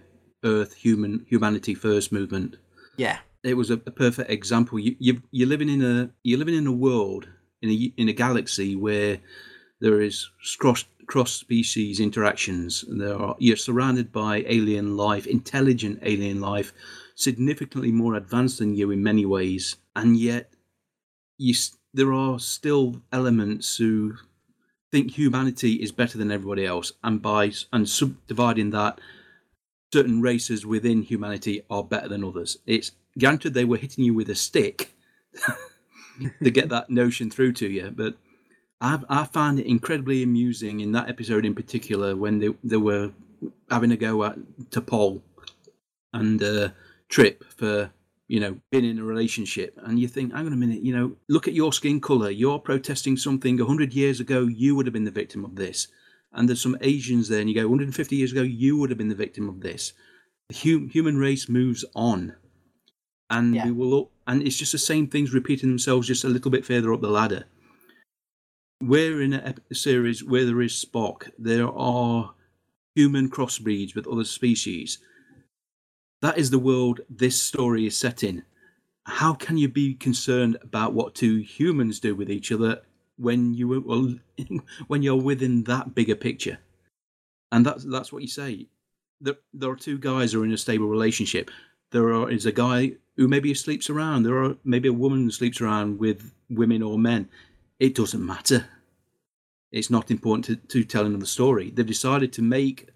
Earth human humanity first movement. Yeah. It was a, a perfect example. You, you, you're living in a you're living in a world in a in a galaxy where there is cross, cross-species interactions. There are, you're surrounded by alien life, intelligent alien life, significantly more advanced than you in many ways. And yet you, there are still elements who think humanity is better than everybody else. And by and subdividing that, certain races within humanity are better than others. It's granted they were hitting you with a stick to get that notion through to you, but I, I found it incredibly amusing in that episode in particular when they, they were having a go at to Paul and uh, Trip for, you know, being in a relationship. And you think, hang on a minute, you know, look at your skin colour. You're protesting something one hundred years ago. You would have been the victim of this. And there's some Asians there and you go, one hundred fifty years ago, you would have been the victim of this. The hum- human race moves on. And yeah. we will, all, and it's just the same things repeating themselves just a little bit further up the ladder. We're in a series where there is Spock. There are human crossbreeds with other species. That is the world this story is set in. How can you be concerned about what two humans do with each other when you well, when you're within that bigger picture? And that's that's what you say. There, there are two guys who are in a stable relationship. There are, is a guy who maybe sleeps around. There are maybe a woman who sleeps around with women or men. It doesn't matter. It's not important to, to tell another story. They've decided to make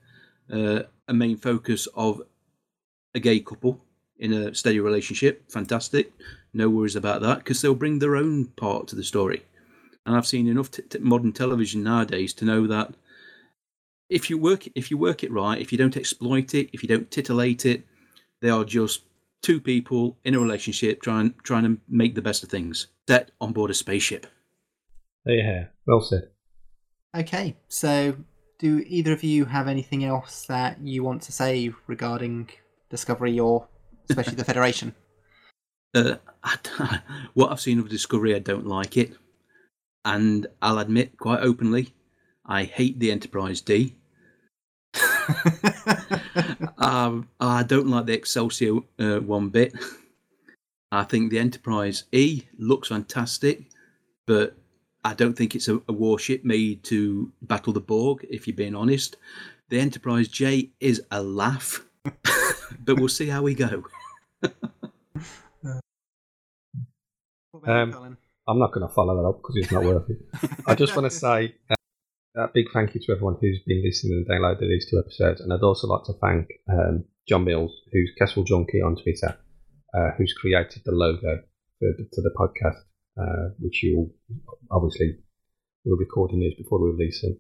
uh, a main focus of a gay couple in a steady relationship. Fantastic. No worries about that, because they'll bring their own part to the story. And I've seen enough t- t- modern television nowadays to know that if you work, if you work it right, if you don't exploit it, if you don't titillate it, they are just two people in a relationship trying trying to make the best of things. Set on board a spaceship. Yeah, well said. Okay, so do either of you have anything else that you want to say regarding Discovery or especially the Federation? Uh, I what I've seen of Discovery, I don't like it. And I'll admit quite openly, I hate the Enterprise D. um, I don't like the Excelsior uh, one bit. I think the Enterprise E looks fantastic, but I don't think it's a, a warship made to battle the Borg, if you're being honest. The Enterprise J is a laugh, but we'll see how we go. um, I'm not going to follow that up because it's not worth it. I just want to say uh, a big thank you to everyone who's been listening and downloaded these two episodes. And I'd also like to thank um, John Mills, who's Kessel Junkie on Twitter, uh, who's created the logo for the, to the podcast. Uh, which you'll obviously we're recording these before we release them,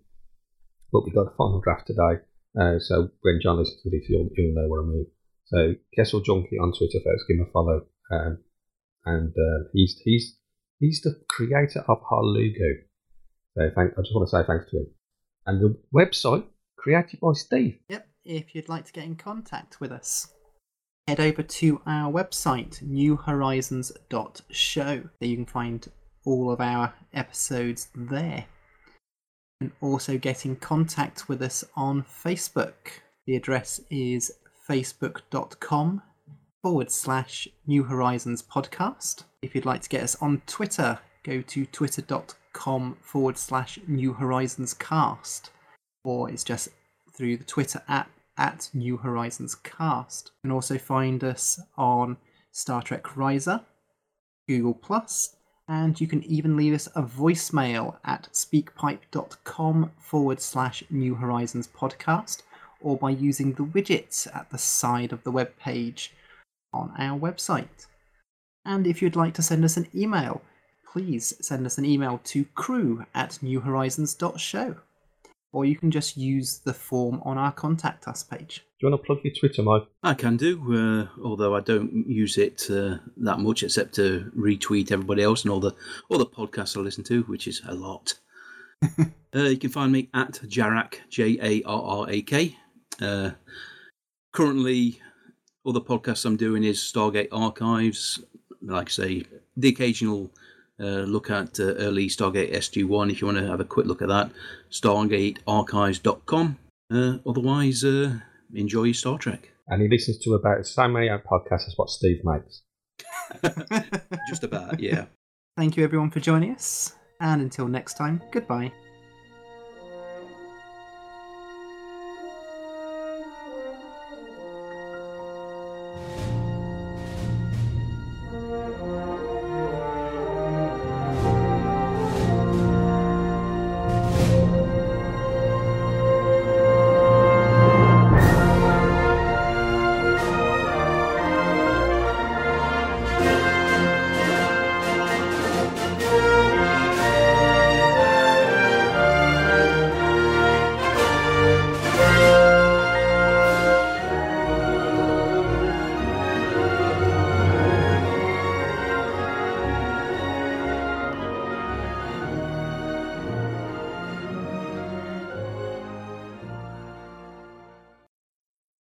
but we got a final draft today, uh, so when John listens to this you'll, you'll know what I mean. So Kessel Junkie on Twitter first, give him a follow, um, and uh, he's he's he's the creator of Harlugo, so thank, I just want to say thanks to him. And the website created by Steve. Yep, if you'd like to get in contact with us, head over to our website, new horizons dot show. There you can find all of our episodes there. You can also get in contact with us on Facebook. The address is facebook.com forward slash New Horizons podcast. If you'd like to get us on Twitter, go to twitter.com forward slash New Horizons cast. Or it's just through the Twitter app, at New Horizons Cast. You can also find us on Star Trek Riser, Google Plus, and you can even leave us a voicemail at speakpipe.com forward slash New Horizons Podcast, or by using the widgets at the side of the web page on our website. And if you'd like to send us an email, please send us an email to crew at newhorizons.show. Or you can just use the form on our Contact Us page. Do you want to plug your Twitter, Mike? I can do, uh, although I don't use it uh, that much except to retweet everybody else and all the, all the podcasts I listen to, which is a lot. uh, you can find me at Jarrak, J A R R A K. Uh, currently, all the podcasts I'm doing is Stargate Archives. Like I say, the occasional... Uh, look at uh, early Stargate S G one if you want to have a quick look at that. Stargate Archives dot com. Uh, otherwise, uh, enjoy your Star Trek. And he listens to about the same many podcasts as what Steve makes. Just about, yeah. Thank you everyone for joining us. And until next time, goodbye.